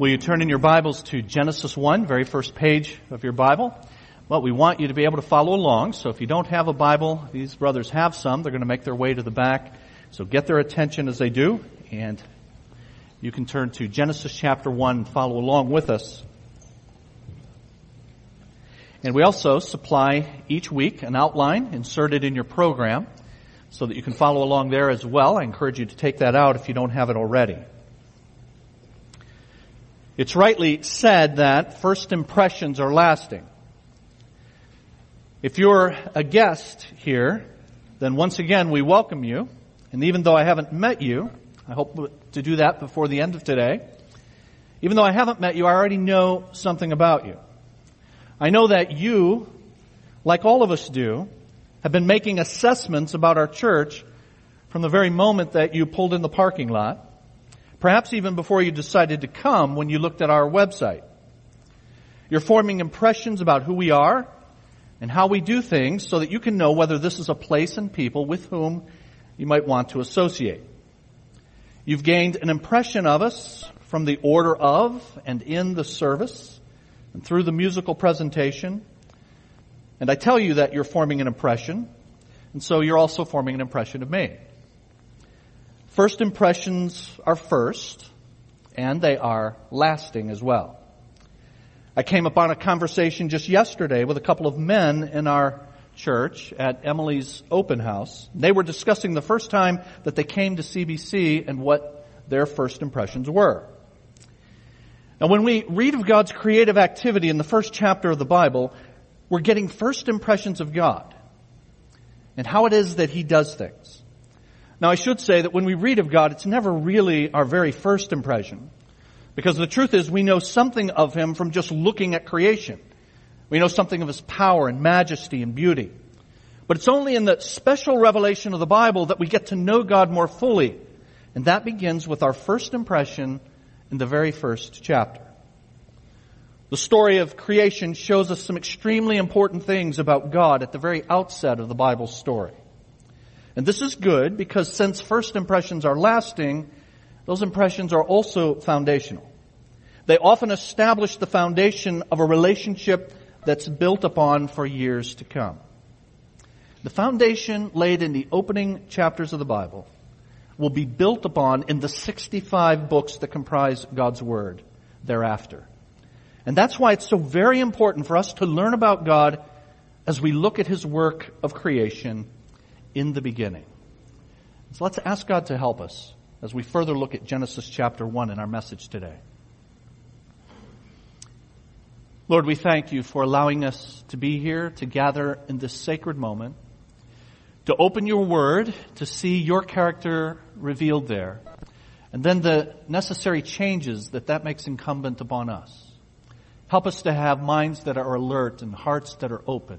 Will you turn in your Bibles to Genesis 1, very first page of your Bible? Well, we want you to be able to follow along, so if you don't have a Bible, these brothers have some. They're going to make their way to the back, so get their attention as they do, and you can turn to Genesis chapter 1 and follow along with us. And we also supply each week an outline inserted in your program so that you can follow along there as well. I encourage you to take that out if you don't have it already. It's rightly said that first impressions are lasting. If you're a guest here, then once again we welcome you. And even though I haven't met you, I hope to do that before the end of today. Even though I haven't met you, I already know something about you. I know that you, like all of us do, have been making assessments about our church from the very moment that you pulled in the parking lot. Perhaps even before you decided to come, when you looked at our website. You're forming impressions about who we are and how we do things so that you can know whether this is a place and people with whom you might want to associate. You've gained an impression of us from the order of and in the service and through the musical presentation. And I tell you that you're forming an impression, and so you're also forming an impression of me. First impressions are first, and they are lasting as well. I came upon a conversation just yesterday with a couple of men in our church at Emily's Open House. They were discussing the first time that they came to CBC and what their first impressions were. Now, when we read of God's creative activity in the first chapter of the Bible, we're getting first impressions of God and how it is that He does things. Now, I should say that when we read of God, it's never really our very first impression, because the truth is we know something of Him from just looking at creation. We know something of His power and majesty and beauty. But it's only in the special revelation of the Bible that we get to know God more fully, and that begins with our first impression in the very first chapter. The story of creation shows us some extremely important things about God at the very outset of the Bible story. And this is good because since first impressions are lasting, those impressions are also foundational. They often establish the foundation of a relationship that's built upon for years to come. The foundation laid in the opening chapters of the Bible will be built upon in the 65 books that comprise God's Word thereafter. And that's why it's so very important for us to learn about God as we look at His work of creation in the beginning. So let's ask God to help us as we further look at Genesis chapter 1 in our message today. Lord, we thank You for allowing us to be here, to gather in this sacred moment, to open Your Word, to see Your character revealed there, and then the necessary changes that that makes incumbent upon us. Help us to have minds that are alert and hearts that are open,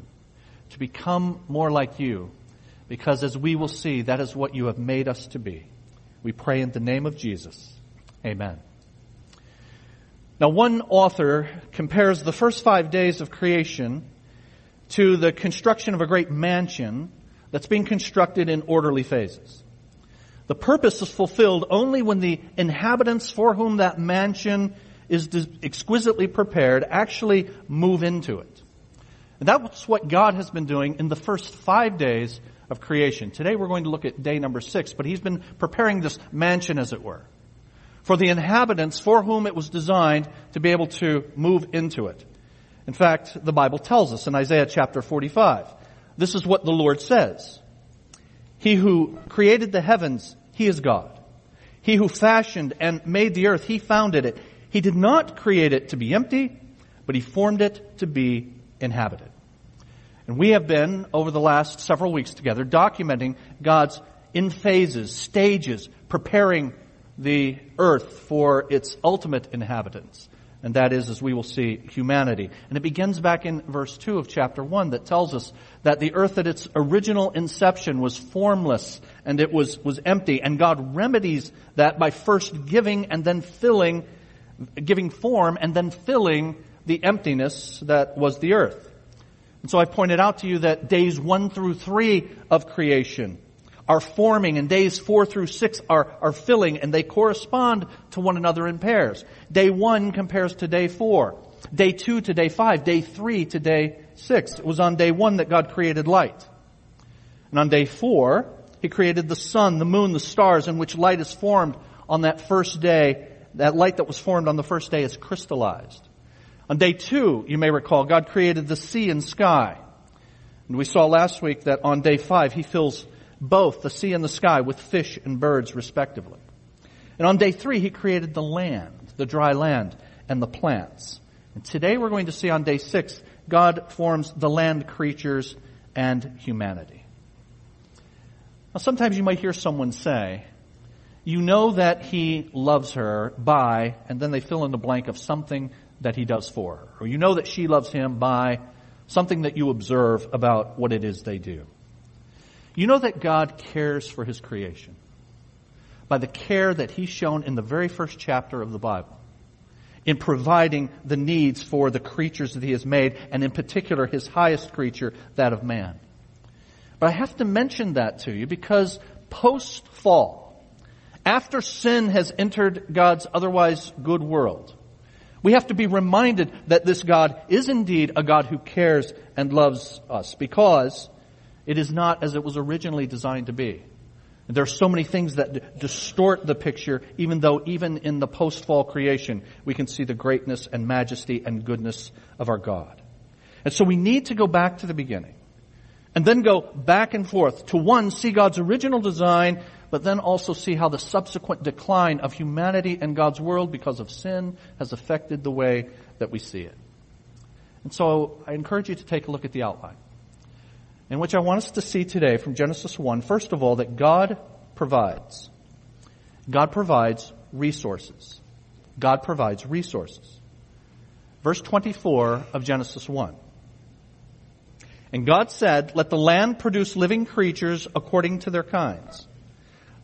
to become more like You, because as we will see, that is what You have made us to be. We pray in the name of Jesus. Amen. Now, one author compares the first 5 days of creation to the construction of a great mansion that's being constructed in orderly phases. The purpose is fulfilled only when the inhabitants for whom that mansion is exquisitely prepared actually move into it. And that's what God has been doing in the first 5 days of creation. Today we're going to look at day number 6, but He's been preparing this mansion, as it were, for the inhabitants for whom it was designed to be able to move into it. In fact, the Bible tells us in Isaiah chapter 45, this is what the Lord says. He who created the heavens, He is God. He who fashioned and made the earth, He founded it. He did not create it to be empty, but He formed it to be inhabited. And we have been, over the last several weeks together, documenting God's in phases, stages, preparing the earth for its ultimate inhabitants. And that is, as we will see, humanity. And it begins back in verse 2 of chapter 1 that tells us that the earth at its original inception was formless and it was empty. And God remedies that by first giving and then filling, giving form and then filling the emptiness that was the earth. And so I pointed out to you that days 1 through 3 of creation are forming, and days 4 through 6 are filling, and they correspond to one another in pairs. Day 1 compares to day 4. Day 2 to day 5. Day 3 to day 6. It was on day 1 that God created light. And on day 4, He created the sun, the moon, the stars, in which light is formed on that first day. That light that was formed on the first day is crystallized. On day 2, you may recall, God created the sea and sky. And we saw last week that on day 5, He fills both the sea and the sky with fish and birds, respectively. And on day 3, He created the land, the dry land, and the plants. And today we're going to see on day 6, God forms the land creatures and humanity. Now, sometimes you might hear someone say, you know that He loves her by, and then they fill in the blank of something that He does for her. Or you know that she loves Him by something that you observe about what it is they do. You know that God cares for His creation by the care that He's shown in the very first chapter of the Bible, in providing the needs for the creatures that He has made, and in particular His highest creature, that of man. But I have to mention that to you because post-fall, after sin has entered God's otherwise good world, we have to be reminded that this God is indeed a God who cares and loves us, because it is not as it was originally designed to be. There are so many things that distort the picture, even though even in the post-fall creation, we can see the greatness and majesty and goodness of our God. And so we need to go back to the beginning and then go back and forth to, one, see God's original design, but then also see how the subsequent decline of humanity and God's world because of sin has affected the way that we see it. And so I encourage you to take a look at the outline, in which I want us to see today from Genesis 1, first of all, that God provides. God provides resources. God provides resources. Verse 24 of Genesis 1. And God said, let the land produce living creatures according to their kinds,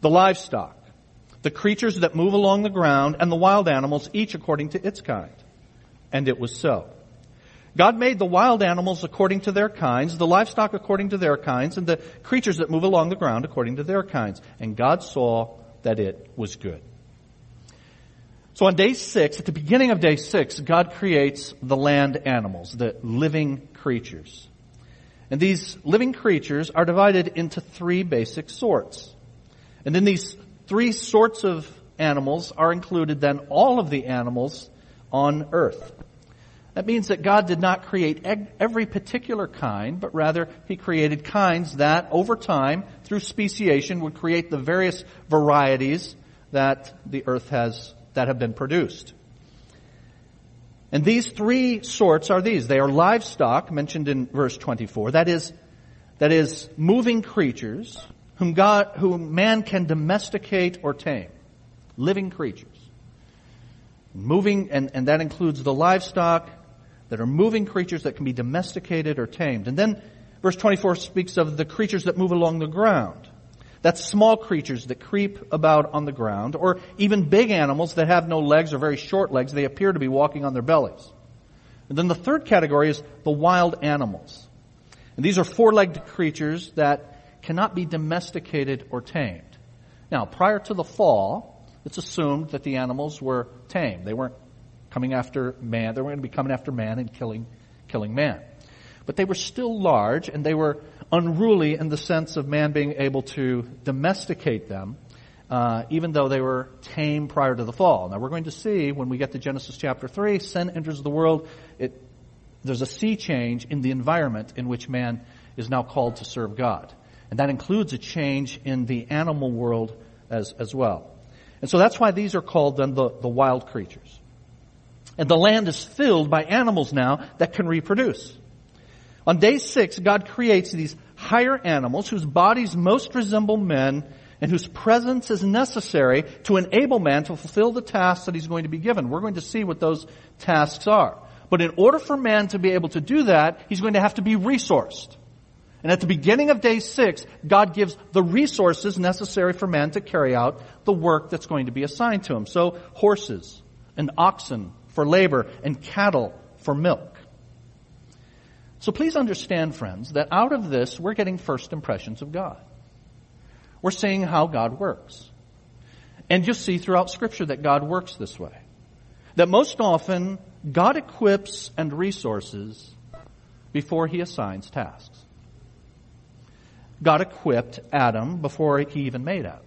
the livestock, the creatures that move along the ground, and the wild animals, each according to its kind. And it was so. God made the wild animals according to their kinds, the livestock according to their kinds, and the creatures that move along the ground according to their kinds. And God saw that it was good. So on day 6, at the beginning of day 6, God creates the land animals, the living creatures. And these living creatures are divided into 3 basic sorts. And in these 3 sorts of animals are included then all of the animals on earth. That means that God did not create every particular kind, but rather He created kinds that over time, through speciation, would create the various varieties that the earth has, that have been produced. And these 3 sorts are these. They are livestock, mentioned in verse 24. That is moving creatures whom man can domesticate or tame. Living creatures. Moving, and that includes the livestock, that are moving creatures that can be domesticated or tamed. And then verse 24 speaks of the creatures that move along the ground. That's small creatures that creep about on the ground, or even big animals that have no legs or very short legs. They appear to be walking on their bellies. And then the third category is the wild animals. And these are 4-legged creatures that cannot be domesticated or tamed. Now, prior to the fall, it's assumed that the animals were tame. They weren't coming after man. They were going to be coming after man and killing man. But they were still large, and they were unruly in the sense of man being able to domesticate them, even though they were tame prior to the fall. Now we're going to see when we get to Genesis chapter 3, sin enters the world. There's a sea change in the environment in which man is now called to serve God. And that includes a change in the animal world as well. And so that's why these are called then the wild creatures. And the land is filled by animals now that can reproduce. On day 6, God creates these higher animals whose bodies most resemble men and whose presence is necessary to enable man to fulfill the tasks that he's going to be given. We're going to see what those tasks are. But in order for man to be able to do that, he's going to have to be resourced. And at the beginning of day 6, God gives the resources necessary for man to carry out the work that's going to be assigned to him. So horses and oxen for labor and cattle for milk. So please understand, friends, that out of this, we're getting first impressions of God. We're seeing how God works. And you'll see throughout Scripture that God works this way. That most often, God equips and resources before he assigns tasks. God equipped Adam before he even made Adam.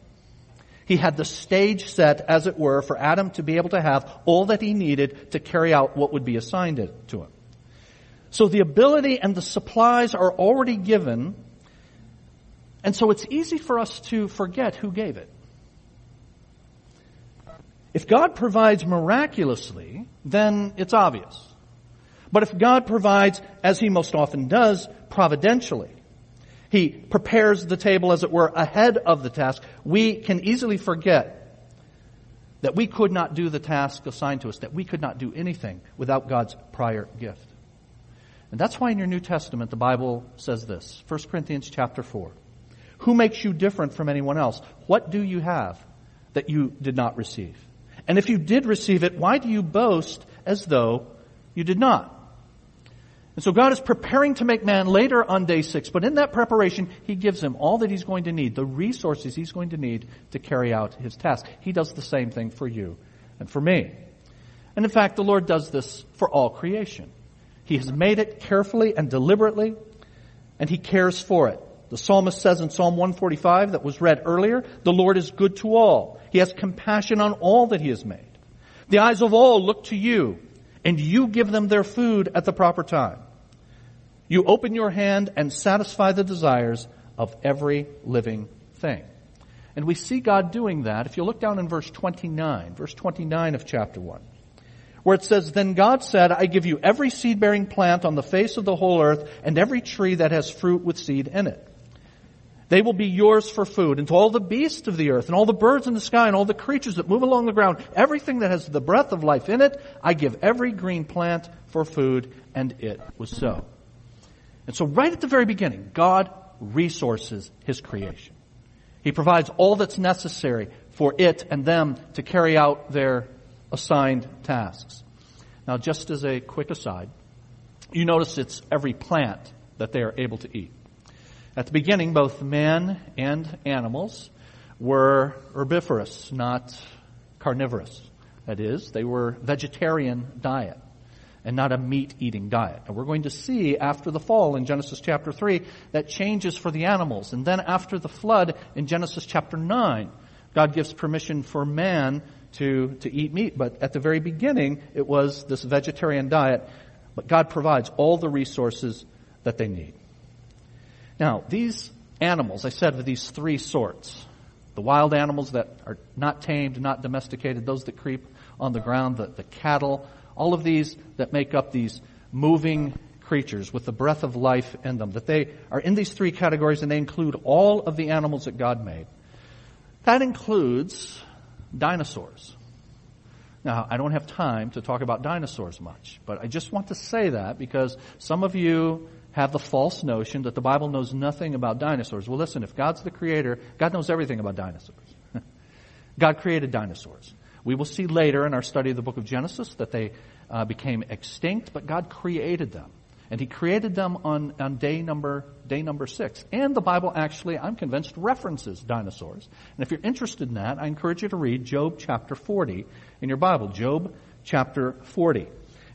He had the stage set, as it were, for Adam to be able to have all that he needed to carry out what would be assigned to him. So the ability and the supplies are already given, and so it's easy for us to forget who gave it. If God provides miraculously, then it's obvious. But if God provides, as he most often does, providentially, he prepares the table, as it were, ahead of the task, we can easily forget that we could not do the task assigned to us, that we could not do anything without God's prior gift. And that's why in your New Testament, the Bible says this, 1 Corinthians chapter 4. Who makes you different from anyone else? What do you have that you did not receive? And if you did receive it, why do you boast as though you did not? And so God is preparing to make man later on day 6, but in that preparation, he gives him all that he's going to need, the resources he's going to need to carry out his task. He does the same thing for you and for me. And in fact, the Lord does this for all creation. He has made it carefully and deliberately, and he cares for it. The psalmist says in Psalm 145 that was read earlier, the Lord is good to all. He has compassion on all that he has made. The eyes of all look to you, and you give them their food at the proper time. You open your hand and satisfy the desires of every living thing. And we see God doing that if you look down in verse 29 of chapter 1, where it says, Then God said, I give you every seed-bearing plant on the face of the whole earth and every tree that has fruit with seed in it. They will be yours for food, and to all the beasts of the earth, and all the birds in the sky, and all the creatures that move along the ground, everything that has the breath of life in it, I give every green plant for food, and it was so. And so right at the very beginning, God resources his creation. He provides all that's necessary for it and them to carry out their assigned tasks. Now, just as a quick aside, you notice it's every plant that they are able to eat. At the beginning, both man and animals were herbivorous, not carnivorous. That is, they were vegetarian diet and not a meat-eating diet. And we're going to see after the fall in Genesis chapter 3 that changes for the animals. And then after the flood in Genesis chapter 9, God gives permission for man to eat meat. But at the very beginning, it was this vegetarian diet. But God provides all the resources that they need. Now, these animals, I said, were these three sorts. The wild animals that are not tamed, not domesticated, those that creep on the ground, the cattle, all of these that make up these moving creatures with the breath of life in them, that they are in these three categories, and they include all of the animals that God made. That includes dinosaurs. Now, I don't have time to talk about dinosaurs much, but I just want to say that because some of you have the false notion that the Bible knows nothing about dinosaurs. Well, listen, if God's the creator, God knows everything about dinosaurs. God created dinosaurs. We will see later in our study of the book of Genesis that they became extinct, but God created them. And he created them on day number six. And the Bible actually, I'm convinced, references dinosaurs. And if you're interested in that, I encourage you to read Job chapter 40 in your Bible. Job chapter 40.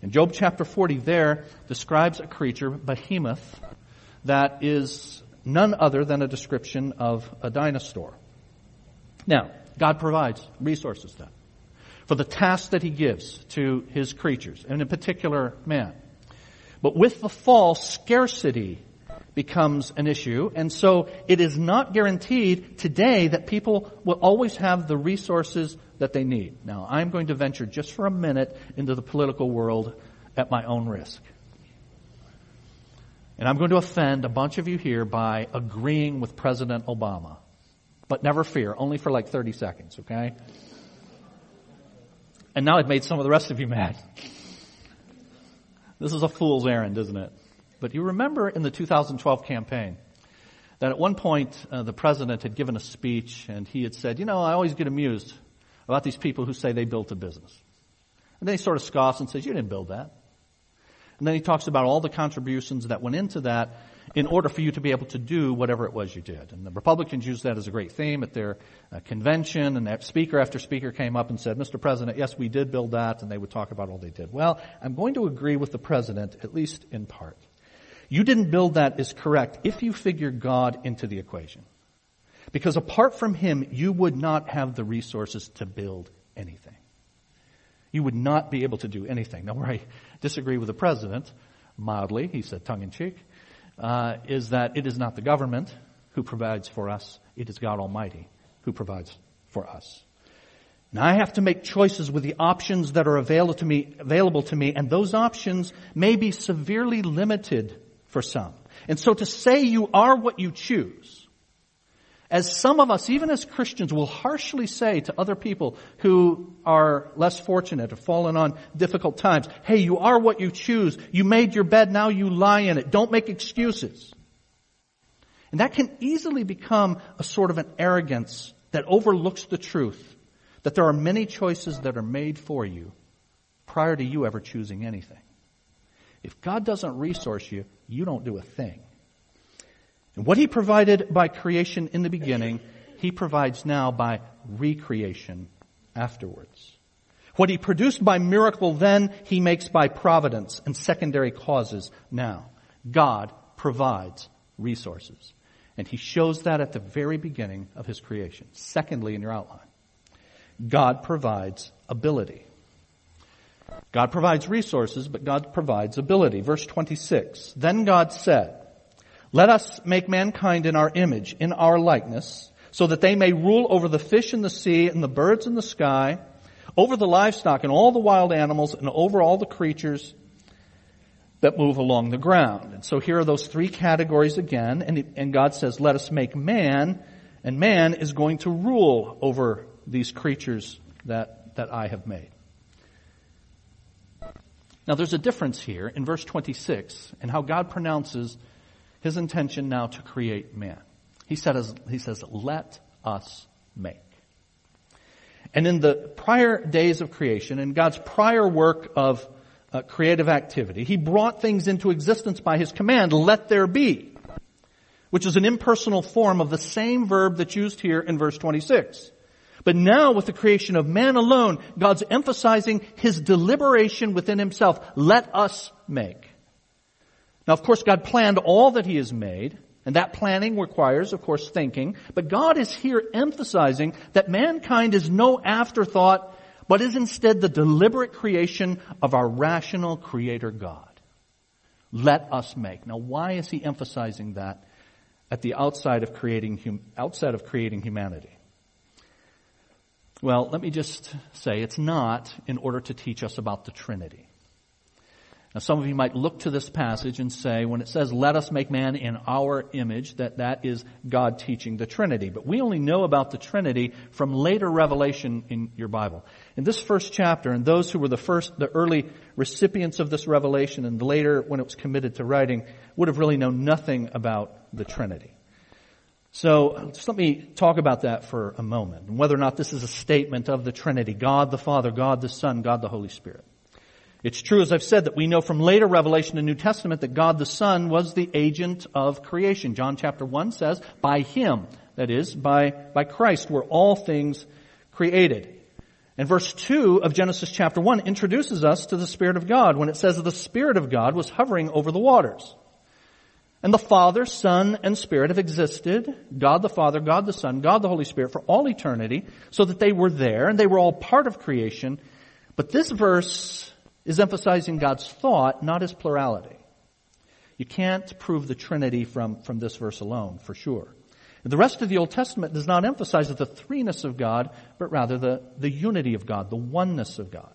And Job chapter 40 there describes a creature, behemoth, that is none other than a description of a dinosaur. Now, God provides resources then for the task that he gives to his creatures, and in particular, man. But with the fall, scarcity becomes an issue, and so it is not guaranteed today that people will always have the resources that they need. Now, I'm going to venture just for a minute into the political world at my own risk. And I'm going to offend a bunch of you here by agreeing with President Obama. But never fear, only for like 30 seconds, okay? And now I've made some of the rest of you mad. This is a fool's errand, isn't it? But you remember in the 2012 campaign that at one point the president had given a speech and he had said, I always get amused about these people who say they built a business. And then he sort of scoffs and says, you didn't build that. And then he talks about all the contributions that went into that. in order for you to be able to do whatever it was you did. And the Republicans used that as a great theme at their convention, and that speaker after speaker came up and said, Mr. President, yes, we did build that, and they would talk about all they did. Well, I'm going to agree with the president, at least in part. You didn't build that is correct if you figure God into the equation. Because apart from him, you would not have the resources to build anything. You would not be able to do anything. Now, where I disagree with the president, mildly, he said tongue-in-cheek, is that it is not the government who provides for us. It is God Almighty who provides for us. And I have to make choices with the options that are available to me, and those options may be severely limited for some. And so to say you are what you choose, as some of us, even as Christians, will harshly say to other people who are less fortunate or fallen on difficult times, hey, you are what you choose. You made your bed, now you lie in it. Don't make excuses. And that can easily become a sort of an arrogance that overlooks the truth, that there are many choices that are made for you prior to you ever choosing anything. If God doesn't resource you, you don't do a thing. And what he provided by creation in the beginning, he provides now by recreation afterwards. What he produced by miracle then, he makes by providence and secondary causes now. God provides resources. And he shows that at the very beginning of his creation. Secondly, in your outline, God provides ability. God provides resources, but God provides ability. Verse 26, then God said, let us make mankind in our image, in our likeness, so that they may rule over the fish in the sea and the birds in the sky, over the livestock and all the wild animals, and over all the creatures that move along the ground. And so here are those three categories again, and God says, let us make man, and man is going to rule over these creatures that I have made. Now there's a difference here in verse 26 in how God pronounces his intention now to create man. He says, let us make. And in the prior days of creation, in God's prior work of creative activity, he brought things into existence by his command, let there be, which is an impersonal form of the same verb that's used here in verse 26. But now with the creation of man alone, God's emphasizing his deliberation within himself, let us make. Now, of course, God planned all that he has made, and that planning requires, of course, thinking. But God is here emphasizing that mankind is no afterthought, but is instead the deliberate creation of our rational creator God. Let us make. Now, why is he emphasizing that at the outside of creating humanity? Well, let me just say it's not in order to teach us about the Trinity. Now, some of you might look to this passage and say, when it says, let us make man in our image, that is God teaching the Trinity. But we only know about the Trinity from later revelation in your Bible. In this first chapter, and those who were the early recipients of this revelation, and later when it was committed to writing, would have really known nothing about the Trinity. So just let me talk about that for a moment, and whether or not this is a statement of the Trinity, God the Father, God the Son, God the Holy Spirit. It's true, as I've said, that we know from later revelation in the New Testament that God the Son was the agent of creation. John chapter 1 says, by him, that is, by Christ, were all things created. And verse 2 of Genesis chapter 1 introduces us to the Spirit of God when it says that the Spirit of God was hovering over the waters. And the Father, Son, and Spirit have existed, God the Father, God the Son, God the Holy Spirit, for all eternity, so that they were there and they were all part of creation. But this verse is emphasizing God's thought, not his plurality. You can't prove the Trinity from this verse alone, for sure. And the rest of the Old Testament does not emphasize the threeness of God, but rather the unity of God, the oneness of God.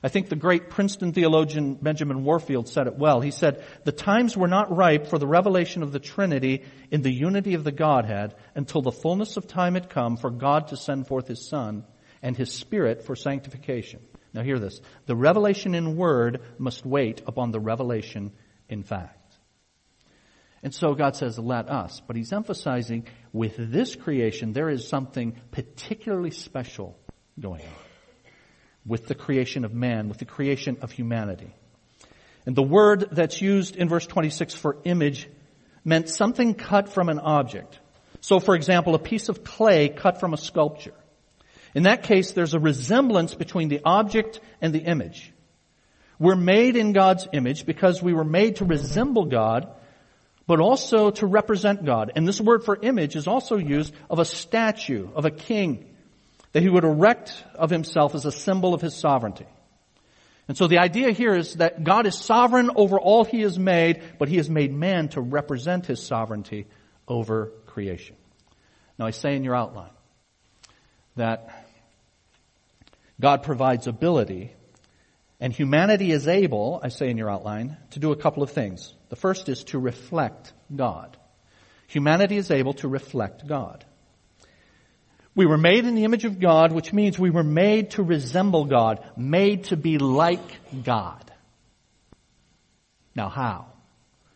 I think the great Princeton theologian Benjamin Warfield said it well. He said, the times were not ripe for the revelation of the Trinity in the unity of the Godhead until the fullness of time had come for God to send forth his Son and his Spirit for sanctification. Now hear this. The revelation in word must wait upon the revelation in fact. And so God says, let us. But he's emphasizing with this creation, there is something particularly special going on with the creation of man, with the creation of humanity. And the word that's used in verse 26 for image meant something cut from an object. So, for example, a piece of clay cut from a sculpture. In that case, there's a resemblance between the object and the image. We're made in God's image because we were made to resemble God, but also to represent God. And this word for image is also used of a statue, of a king, that he would erect of himself as a symbol of his sovereignty. And so the idea here is that God is sovereign over all he has made, but he has made man to represent his sovereignty over creation. Now I say in your outline that God provides ability, and humanity is able, I say in your outline, to do a couple of things. The first is to reflect God. Humanity is able to reflect God. We were made in the image of God, which means we were made to resemble God, made to be like God. Now how?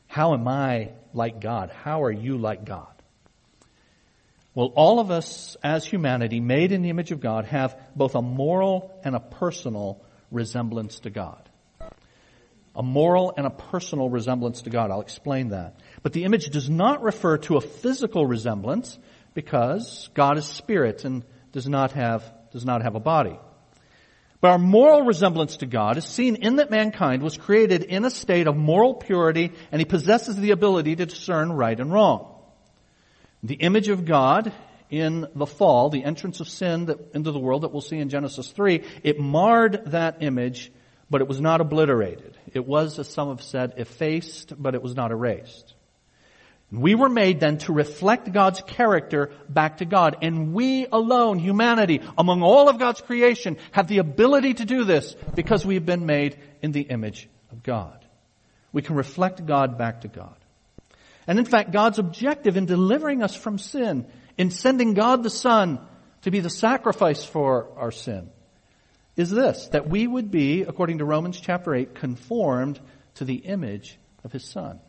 How am I like God? How are you like God? Well, all of us as humanity, made in the image of God, have both a moral and a personal resemblance to God. A moral and a personal resemblance to God. I'll explain that. But the image does not refer to a physical resemblance, because God is spirit and does not have a body. But our moral resemblance to God is seen in that mankind was created in a state of moral purity, and he possesses the ability to discern right and wrong. The image of God in the fall, the entrance of sin into the world that we'll see in Genesis 3, it marred that image, but it was not obliterated. It was, as some have said, effaced, but it was not erased. We were made then to reflect God's character back to God. And we alone, humanity, among all of God's creation, have the ability to do this because we've been made in the image of God. We can reflect God back to God. And in fact, God's objective in delivering us from sin, in sending God the Son to be the sacrifice for our sin, is this, that we would be, according to Romans chapter 8, conformed to the image of His Son.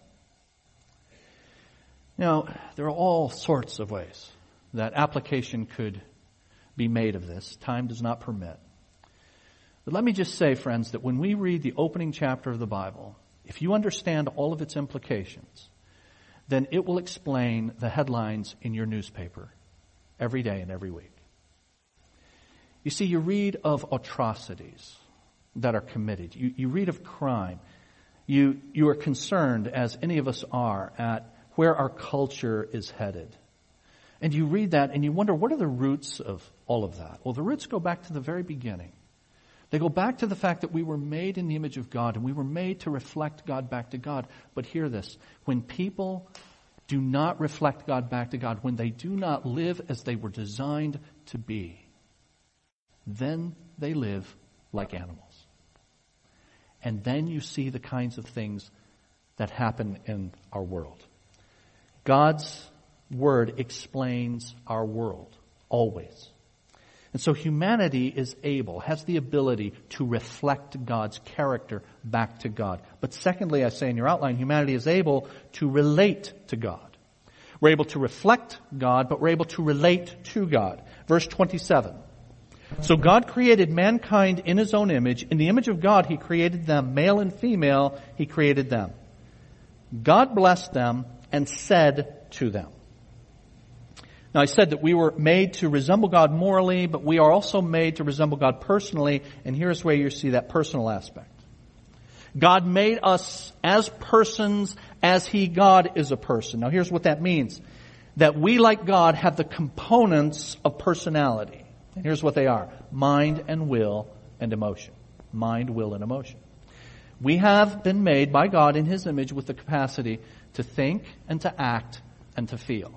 Now, there are all sorts of ways that application could be made of this. Time does not permit. But let me just say, friends, that when we read the opening chapter of the Bible, if you understand all of its implications, then it will explain the headlines in your newspaper every day and every week. You see, you read of atrocities that are committed. You read of crime. You are concerned, as any of us are, at where our culture is headed. And you read that and you wonder, what are the roots of all of that? Well, the roots go back to the very beginning. They go back to the fact that we were made in the image of God, and we were made to reflect God back to God. But hear this, when people do not reflect God back to God, when they do not live as they were designed to be, then they live like animals. And then you see the kinds of things that happen in our world. God's word explains our world, always. And so humanity is able, has the ability to reflect God's character back to God. But secondly, I say in your outline, humanity is able to relate to God. We're able to reflect God, but we're able to relate to God. Verse 27. So God created mankind in His own image. In the image of God, He created them. Male and female, He created them. God blessed them and said to them. Now I said that we were made to resemble God morally, but we are also made to resemble God personally, and here's where you see that personal aspect. God made us as persons as He, God, is a person. Now here's what that means. That we, like God, have the components of personality. And here's what they are. Mind and will and emotion. Mind, will, and emotion. We have been made by God in His image with the capacity to think and to act and to feel.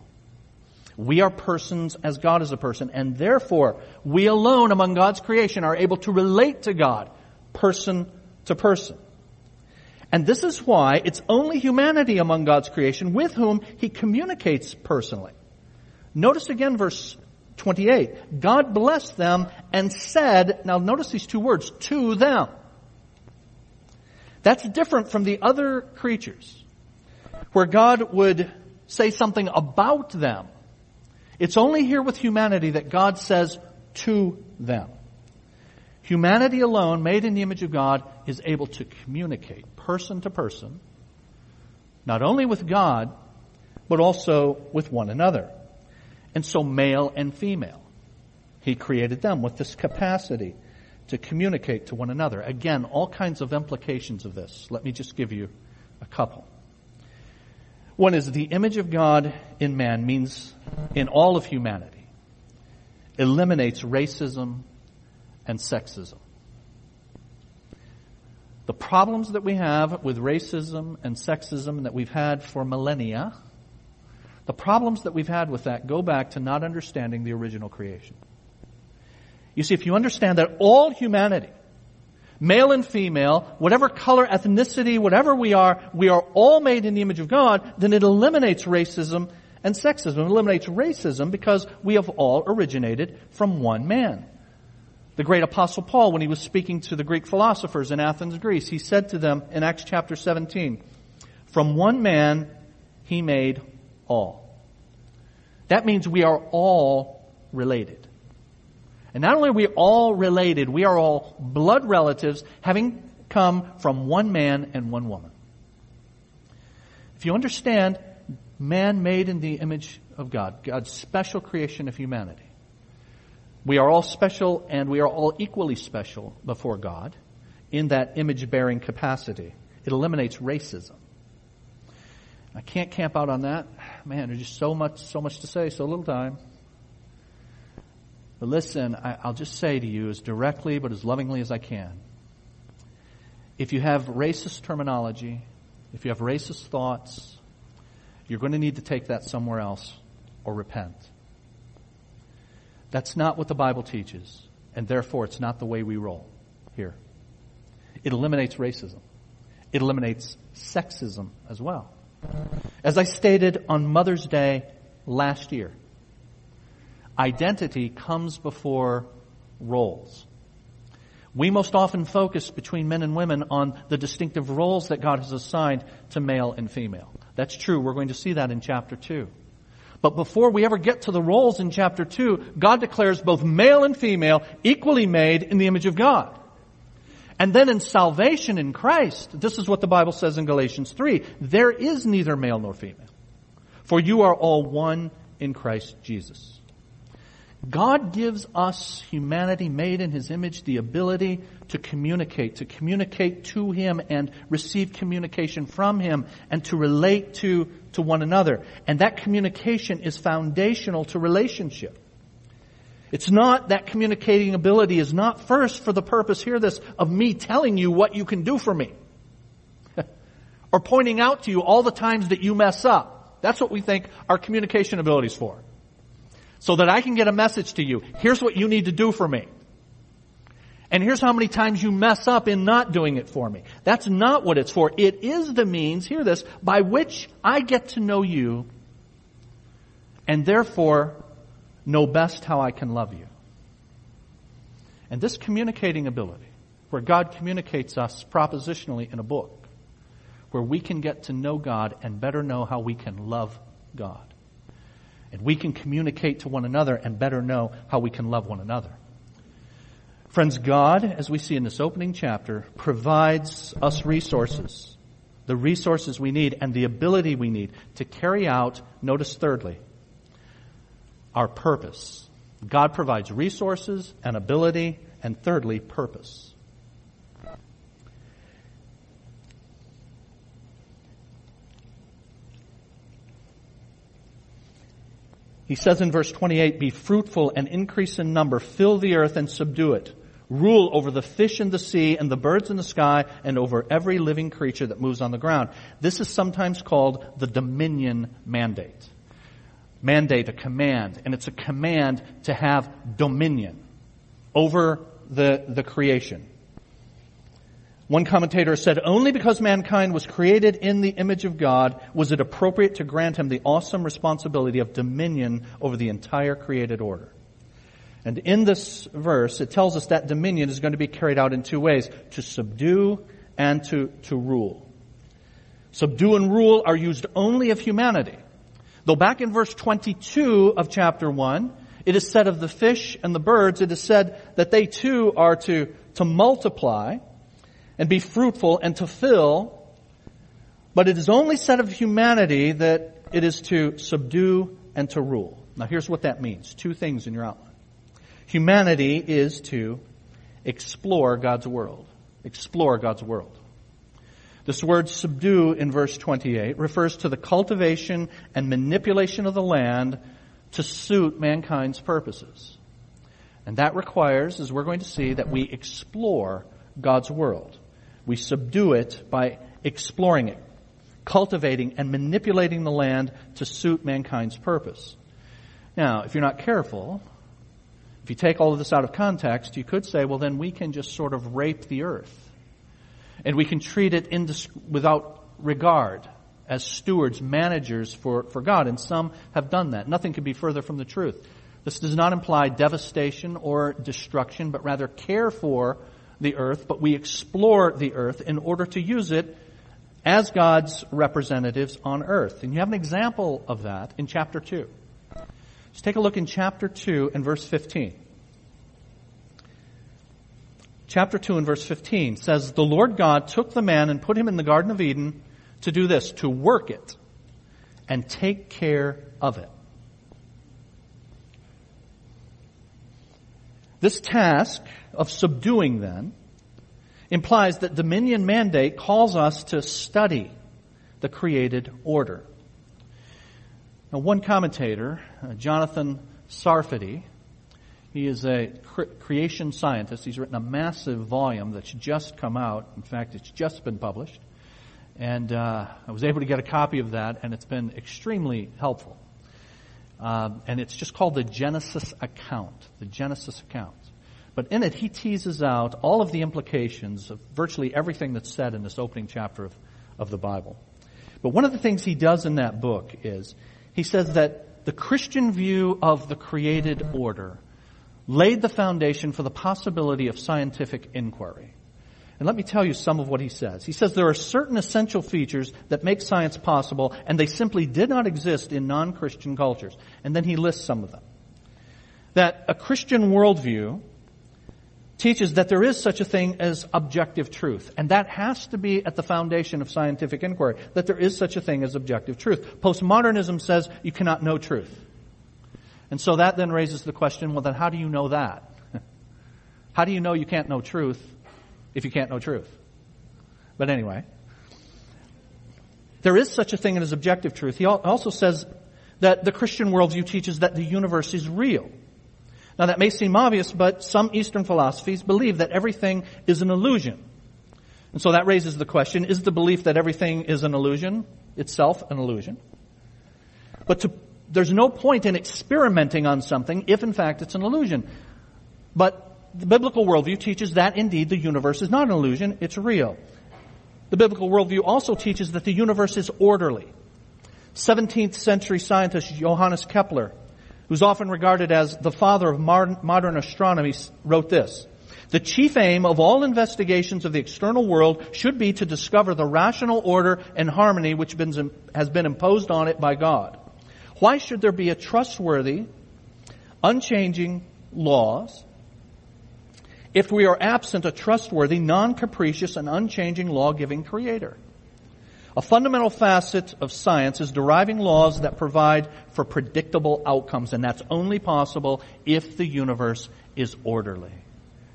We are persons as God is a person, and therefore we alone among God's creation are able to relate to God person to person. And this is why it's only humanity among God's creation with whom He communicates personally. Notice again verse 28. God blessed them and said, now notice these two words, to them. That's different from the other creatures, where God would say something about them. It's only here with humanity that God says to them. Humanity alone, made in the image of God, is able to communicate person to person, not only with God, but also with one another. And so male and female, he created them with this capacity to communicate to one another. Again, all kinds of implications of this. Let me just give you a couple. One is the image of God in man means in all of humanity, eliminates racism and sexism. The problems that we have with racism and sexism that we've had for millennia, the problems that we've had with that go back to not understanding the original creation. You see, if you understand that all humanity, male and female, whatever color, ethnicity, whatever we are all made in the image of God, then it eliminates racism and sexism. It eliminates racism because we have all originated from one man. The great apostle Paul, when he was speaking to the Greek philosophers in Athens, Greece, he said to them in Acts chapter 17, "From one man he made all." That means we are all related. And not only are we all related, we are all blood relatives having come from one man and one woman. If you understand man made in the image of God, God's special creation of humanity, we are all special and we are all equally special before God in that image-bearing capacity. It eliminates racism. I can't camp out on that. Man, there's just so much to say, so little time. But listen, I'll just say to you as directly but as lovingly as I can, if you have racist terminology, if you have racist thoughts, you're going to need to take that somewhere else or repent. That's not what the Bible teaches, and therefore it's not the way we roll here. It eliminates racism. It eliminates sexism as well. As I stated on Mother's Day last year, identity comes before roles. We most often focus between men and women on the distinctive roles that God has assigned to male and female. That's true. We're going to see that in chapter 2. But before we ever get to the roles in chapter 2, God declares both male and female equally made in the image of God. And then in salvation in Christ, this is what the Bible says in Galatians 3, "There is neither male nor female, for you are all one in Christ Jesus." God gives us, humanity made in His image, the ability to communicate to Him and receive communication from Him and to relate to one another. And that communication is foundational to relationship. It's not that communicating ability is not first for the purpose, hear this, of me telling you what you can do for me or pointing out to you all the times that you mess up. That's what we think our communication ability is for. So that I can get a message to you. Here's what you need to do for me. And here's how many times you mess up in not doing it for me. That's not what it's for. It is the means, hear this, by which I get to know you and therefore know best how I can love you. And this communicating ability, where God communicates us propositionally in a book, where we can get to know God and better know how we can love God. And we can communicate to one another and better know how we can love one another. Friends, God, as we see in this opening chapter, provides us resources, the resources we need and the ability we need to carry out, notice thirdly, our purpose. God provides resources and ability and thirdly, purpose. He says in verse 28, "Be fruitful and increase in number, fill the earth and subdue it, rule over the fish in the sea and the birds in the sky and over every living creature that moves on the ground." This is sometimes called the dominion mandate. Mandate, a command, and it's a command to have dominion over the creation. One commentator said, "Only because mankind was created in the image of God was it appropriate to grant him the awesome responsibility of dominion over the entire created order." And in this verse, it tells us that dominion is going to be carried out in two ways, to subdue and to rule. Subdue and rule are used only of humanity. Though back in verse 22 of chapter 1, it is said of the fish and the birds, it is said that they too are to multiply and be fruitful and to fill. But it is only said of humanity that it is to subdue and to rule. Now here's what that means. Two things in your outline. Humanity is to explore God's world. Explore God's world. This word subdue in verse 28 refers to the cultivation and manipulation of the land to suit mankind's purposes. And that requires, as we're going to see, that we explore God's world. We subdue it by exploring it, cultivating and manipulating the land to suit mankind's purpose. Now, if you're not careful, if you take all of this out of context, you could say, well, then we can just sort of rape the earth. And we can treat it without regard as stewards, managers for God. And some have done that. Nothing could be further from the truth. This does not imply devastation or destruction, but rather care for the earth. But we explore the earth in order to use it as God's representatives on earth. And you have an example of that in chapter 2. Let's take a look in chapter 2 and verse 15. Chapter 2 and verse 15 says, "The Lord God took the man and put him in the Garden of Eden to do this, to work it and take care of it." This task of subduing, then, implies that dominion mandate calls us to study the created order. Now, one commentator, Jonathan Sarfati, he is a creation scientist. He's written a massive volume that's just come out. In fact, it's just been published. And I was able to get a copy of that, and it's been extremely helpful. And it's just called The Genesis Account. The Genesis Account. But in it, he teases out all of the implications of virtually everything that's said in this opening chapter of the Bible. But one of the things he does in that book is he says that the Christian view of the created order laid the foundation for the possibility of scientific inquiry. And let me tell you some of what he says. He says there are certain essential features that make science possible, and they simply did not exist in non-Christian cultures. And then he lists some of them. That a Christian worldview teaches that there is such a thing as objective truth, and that has to be at the foundation of scientific inquiry, that there is such a thing as objective truth. Postmodernism says you cannot know truth. And so that then raises the question, well, then how do you know that? How do you know you can't know truth if you can't know truth? But anyway, there is such a thing as objective truth. He also says that the Christian worldview teaches that the universe is real. Now, that may seem obvious, but some Eastern philosophies believe that everything is an illusion. And so that raises the question, is the belief that everything is an illusion itself an illusion? But there's no point in experimenting on something if, in fact, it's an illusion. But the biblical worldview teaches that, indeed, the universe is not an illusion, it's real. The biblical worldview also teaches that the universe is orderly. 17th century scientist Johannes Kepler, who's often regarded as the father of modern astronomy, wrote this: "The chief aim of all investigations of the external world should be to discover the rational order and harmony which has been imposed on it by God. Why should there be a trustworthy, unchanging laws if we are absent a trustworthy, non-capricious, and unchanging law-giving creator? A fundamental facet of science is deriving laws that provide for predictable outcomes, and that's only possible if the universe is orderly."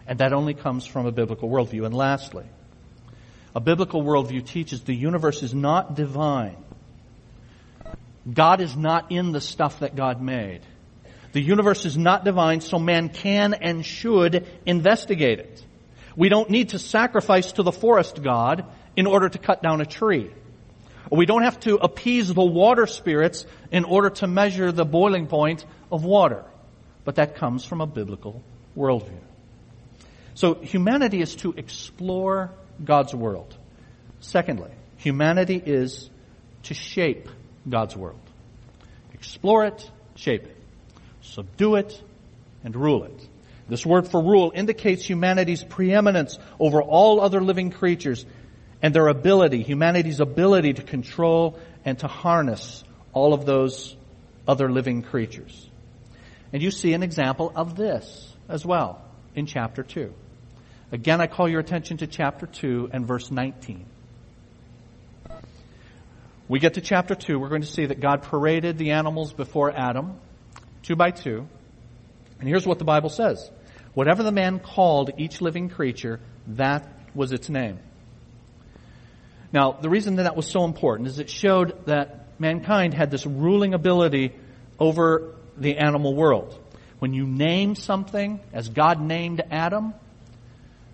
And that only comes from a biblical worldview. And lastly, a biblical worldview teaches the universe is not divine. God is not in the stuff that God made. The universe is not divine, so man can and should investigate it. We don't need to sacrifice to the forest god in order to cut down a tree. We don't have to appease the water spirits in order to measure the boiling point of water. But that comes from a biblical worldview. So humanity is to explore God's world. Secondly, humanity is to shape God's world. Explore it, shape it. Subdue it, and rule it. This word for rule indicates humanity's preeminence over all other living creatures and their ability, humanity's ability to control and to harness all of those other living creatures. And you see an example of this as well in chapter 2. Again, I call your attention to chapter 2 and verse 19. we get to chapter 2, we're going to see that God paraded the animals before Adam, two by two. And here's what the Bible says. Whatever the man called each living creature, that was its name. Now, the reason that was so important is it showed that mankind had this ruling ability over the animal world. When you name something, as God named Adam,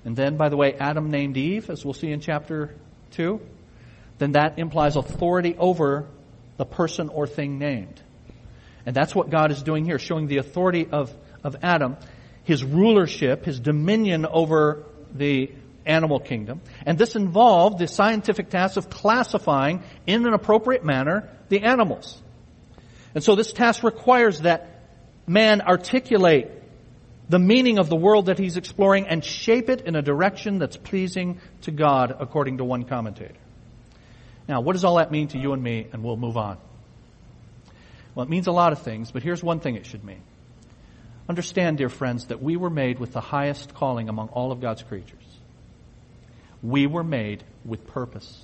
and then, by the way, Adam named Eve, as we'll see in chapter 2, then that implies authority over the person or thing named. And that's what God is doing here, showing the authority of Adam, his rulership, his dominion over the animal kingdom. And this involved the scientific task of classifying in an appropriate manner the animals. And so this task requires that man articulate the meaning of the world that he's exploring and shape it in a direction that's pleasing to God, according to one commentator. Now, what does all that mean to you and me? And we'll move on. Well, it means a lot of things, but here's one thing it should mean. Understand, dear friends, that we were made with the highest calling among all of God's creatures. We were made with purpose.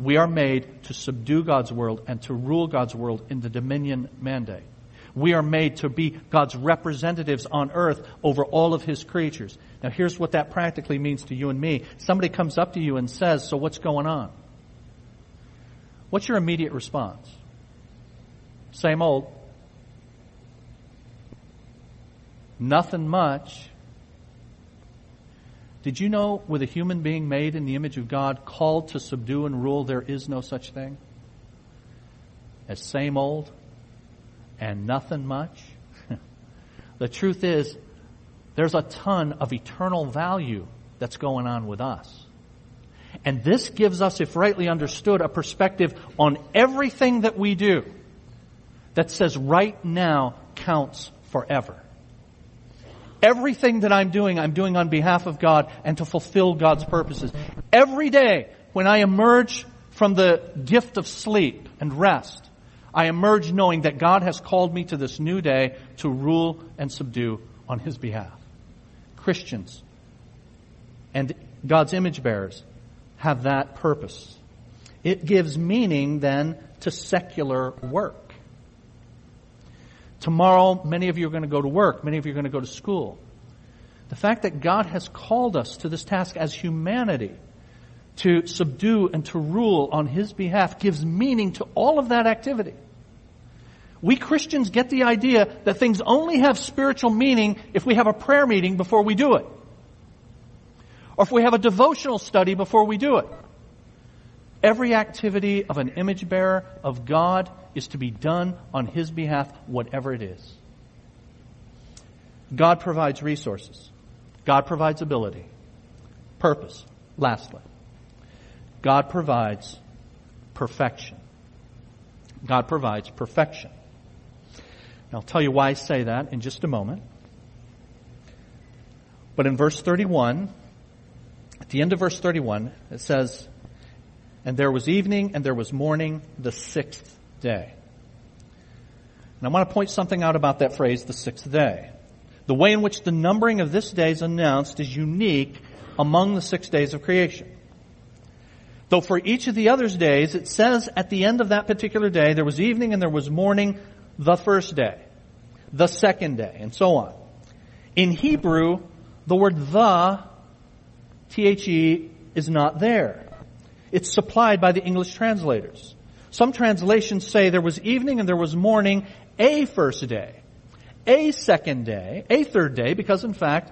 We are made to subdue God's world and to rule God's world in the dominion mandate. We are made to be God's representatives on earth over all of His creatures. Now, here's what that practically means to you and me. Somebody comes up to you and says, "So what's going on?" What's your immediate response? Same old. Nothing much. Did you know with a human being made in the image of God, called to subdue and rule, there is no such thing as same old and nothing much? The truth is, there's a ton of eternal value that's going on with us. And this gives us, if rightly understood, a perspective on everything that we do that says right now counts forever. Everything that I'm doing on behalf of God and to fulfill God's purposes. Every day when I emerge from the gift of sleep and rest, I emerge knowing that God has called me to this new day to rule and subdue on His behalf. Christians and God's image bearers have that purpose. It gives meaning then to secular work. Tomorrow, many of you are going to go to work. Many of you are going to go to school. The fact that God has called us to this task as humanity to subdue and to rule on His behalf gives meaning to all of that activity. We Christians get the idea that things only have spiritual meaning if we have a prayer meeting before we do it, or if we have a devotional study before we do it. Every activity of an image bearer of God is to be done on His behalf, whatever it is. God provides resources. God provides ability. Purpose. Lastly, God provides perfection. God provides perfection. And I'll tell you why I say that in just a moment. But in verse 31, at the end of verse 31, it says, "And there was evening and there was morning, the sixth day." And I want to point something out about that phrase, the sixth day. The way in which the numbering of this day is announced is unique among the 6 days of creation. Though for each of the other days, it says at the end of that particular day, there was evening and there was morning, the first day, the second day, and so on. In Hebrew, the word "the," the, is not there. It's supplied by the English translators. Some translations say there was evening and there was morning, a first day, a second day, a third day, because in fact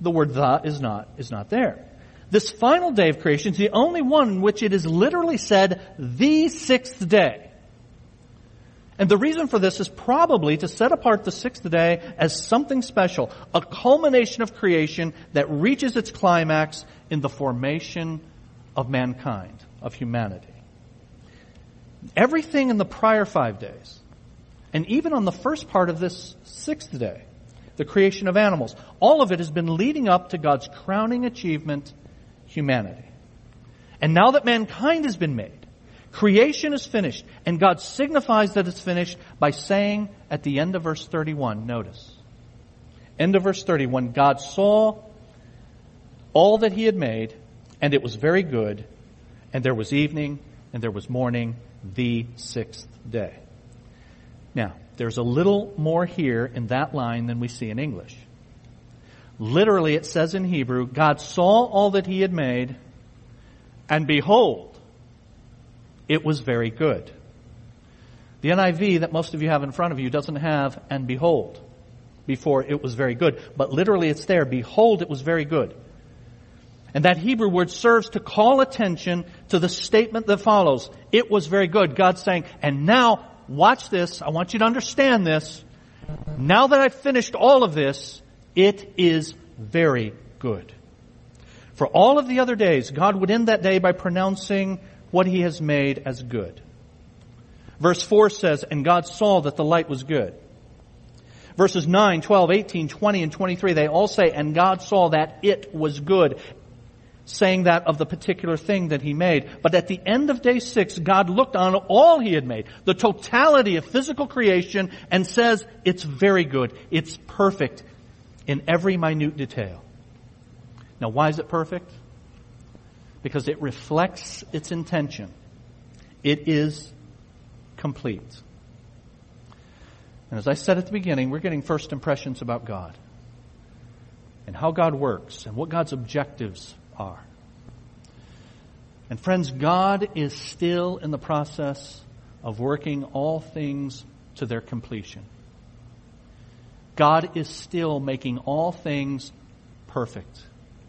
the word "the" is not there. This final day of creation is the only one in which it is literally said the sixth day. And the reason for this is probably to set apart the sixth day as something special, a culmination of creation that reaches its climax in the formation of mankind, of humanity. Everything in the prior 5 days, and even on the first part of this sixth day, the creation of animals, all of it has been leading up to God's crowning achievement, humanity. And now that mankind has been made, creation is finished, and God signifies that it's finished by saying at the end of verse 31, notice, end of verse 31, God saw all that He had made, and it was very good, and there was evening and there was morning the sixth day. Now, there's a little more here in that line than we see in English. Literally, it says in Hebrew, God saw all that he had made, and behold, it was very good. The NIV that most of you have in front of you doesn't have, and behold, before it was very good. But literally it's there, behold, it was very good. And that Hebrew word serves to call attention to the statement that follows. It was very good. God's saying, and now, watch this, I want you to understand this. Now that I've finished all of this, it is very good. For all of the other days, God would end that day by pronouncing what he has made as good. Verse 4 says, and God saw that the light was good. Verses 9, 12, 18, 20, and 23, they all say, and God saw that it was good, saying that of the particular thing that he made. But at the end of day 6, God looked on all he had made, the totality of physical creation, and says, it's very good, it's perfect in every minute detail. Now, why is it perfect? Because it reflects its intention. It is complete. And as I said at the beginning, we're getting first impressions about God and how God works and what God's objectives are. And friends, God is still in the process of working all things to their completion. God is still making all things perfect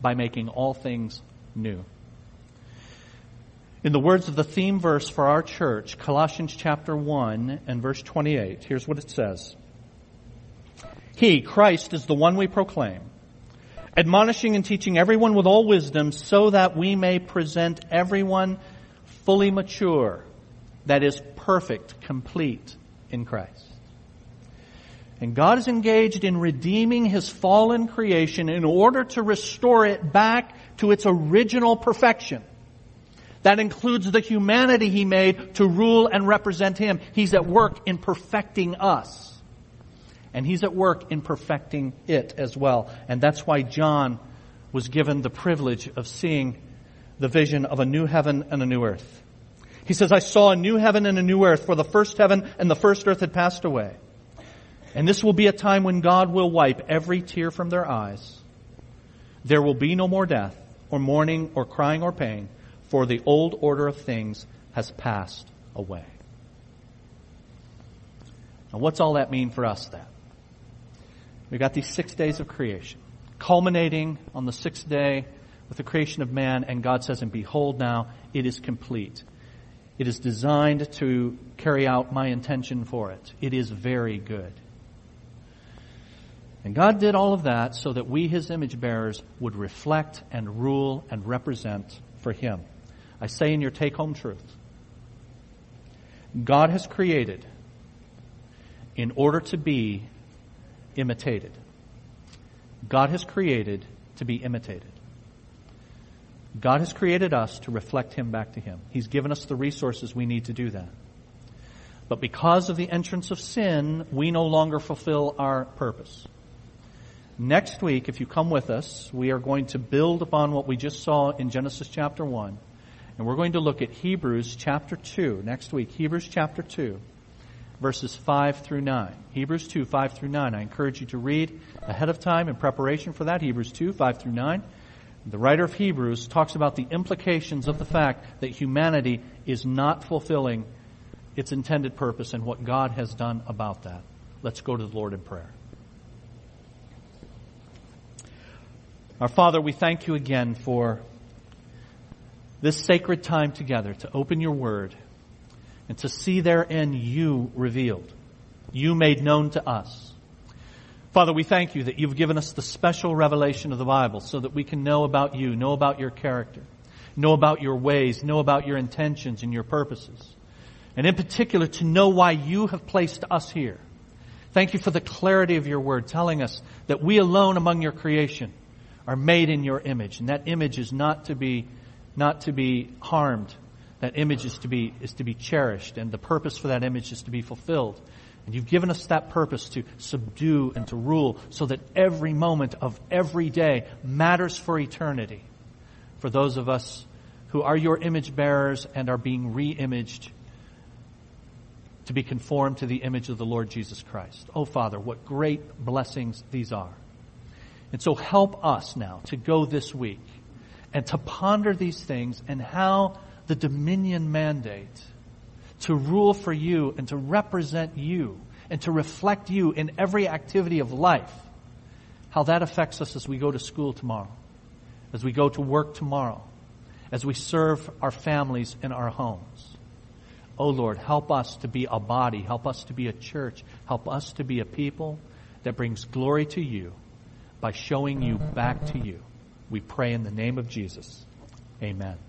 by making all things new. In the words of the theme verse for our church, Colossians chapter 1 and verse 28, here's what it says. He, Christ, is the one we proclaim, admonishing and teaching everyone with all wisdom, so that we may present everyone fully mature, that is, perfect, complete in Christ. And God is engaged in redeeming his fallen creation in order to restore it back to its original perfection. That includes the humanity he made to rule and represent him. He's at work in perfecting us. And he's at work in perfecting it as well. And that's why John was given the privilege of seeing the vision of a new heaven and a new earth. He says, I saw a new heaven and a new earth, for the first heaven and the first earth had passed away. And this will be a time when God will wipe every tear from their eyes. There will be no more death, or mourning, or crying, or pain, for the old order of things has passed away. Now, what's all that mean for us then? We've got these 6 days of creation, culminating on the sixth day with the creation of man, and God says, and behold now, it is complete. It is designed to carry out my intention for it. It is very good. And God did all of that so that we, his image bearers, would reflect and rule and represent for him. I say in your take-home truth, God has created in order to be imitated. God has created to be imitated. God has created us to reflect him back to him. He's given us the resources we need to do that. But because of the entrance of sin, we no longer fulfill our purpose. Next week, if you come with us, we are going to build upon what we just saw in Genesis chapter 1. And we're going to look at Hebrews chapter 2 next week. Hebrews chapter 2, verses 5 through 9. Hebrews 2, 5 through 9. I encourage you to read ahead of time in preparation for that. Hebrews 2, 5 through 9. The writer of Hebrews talks about the implications of the fact that humanity is not fulfilling its intended purpose and what God has done about that. Let's go to the Lord in prayer. Our Father, we thank you again for this sacred time together to open your word and to see therein you revealed, you made known to us. Father, we thank you that you've given us the special revelation of the Bible so that we can know about you, know about your character, know about your ways, know about your intentions and your purposes, and in particular to know why you have placed us here. Thank you for the clarity of your word telling us that we alone among your creation are made in your image, and that image is not to be harmed. That image is to be cherished, and the purpose for that image is to be fulfilled. And you've given us that purpose to subdue and to rule so that every moment of every day matters for eternity. For those of us who are your image bearers and are being re-imaged to be conformed to the image of the Lord Jesus Christ. Oh, Father, what great blessings these are. And so help us now to go this week and to ponder these things and how the dominion mandate to rule for you and to represent you and to reflect you in every activity of life, how that affects us as we go to school tomorrow, as we go to work tomorrow, as we serve our families in our homes. Oh, Lord, help us to be a body. Help us to be a church. Help us to be a people that brings glory to you by showing you back to you. We pray in the name of Jesus. Amen.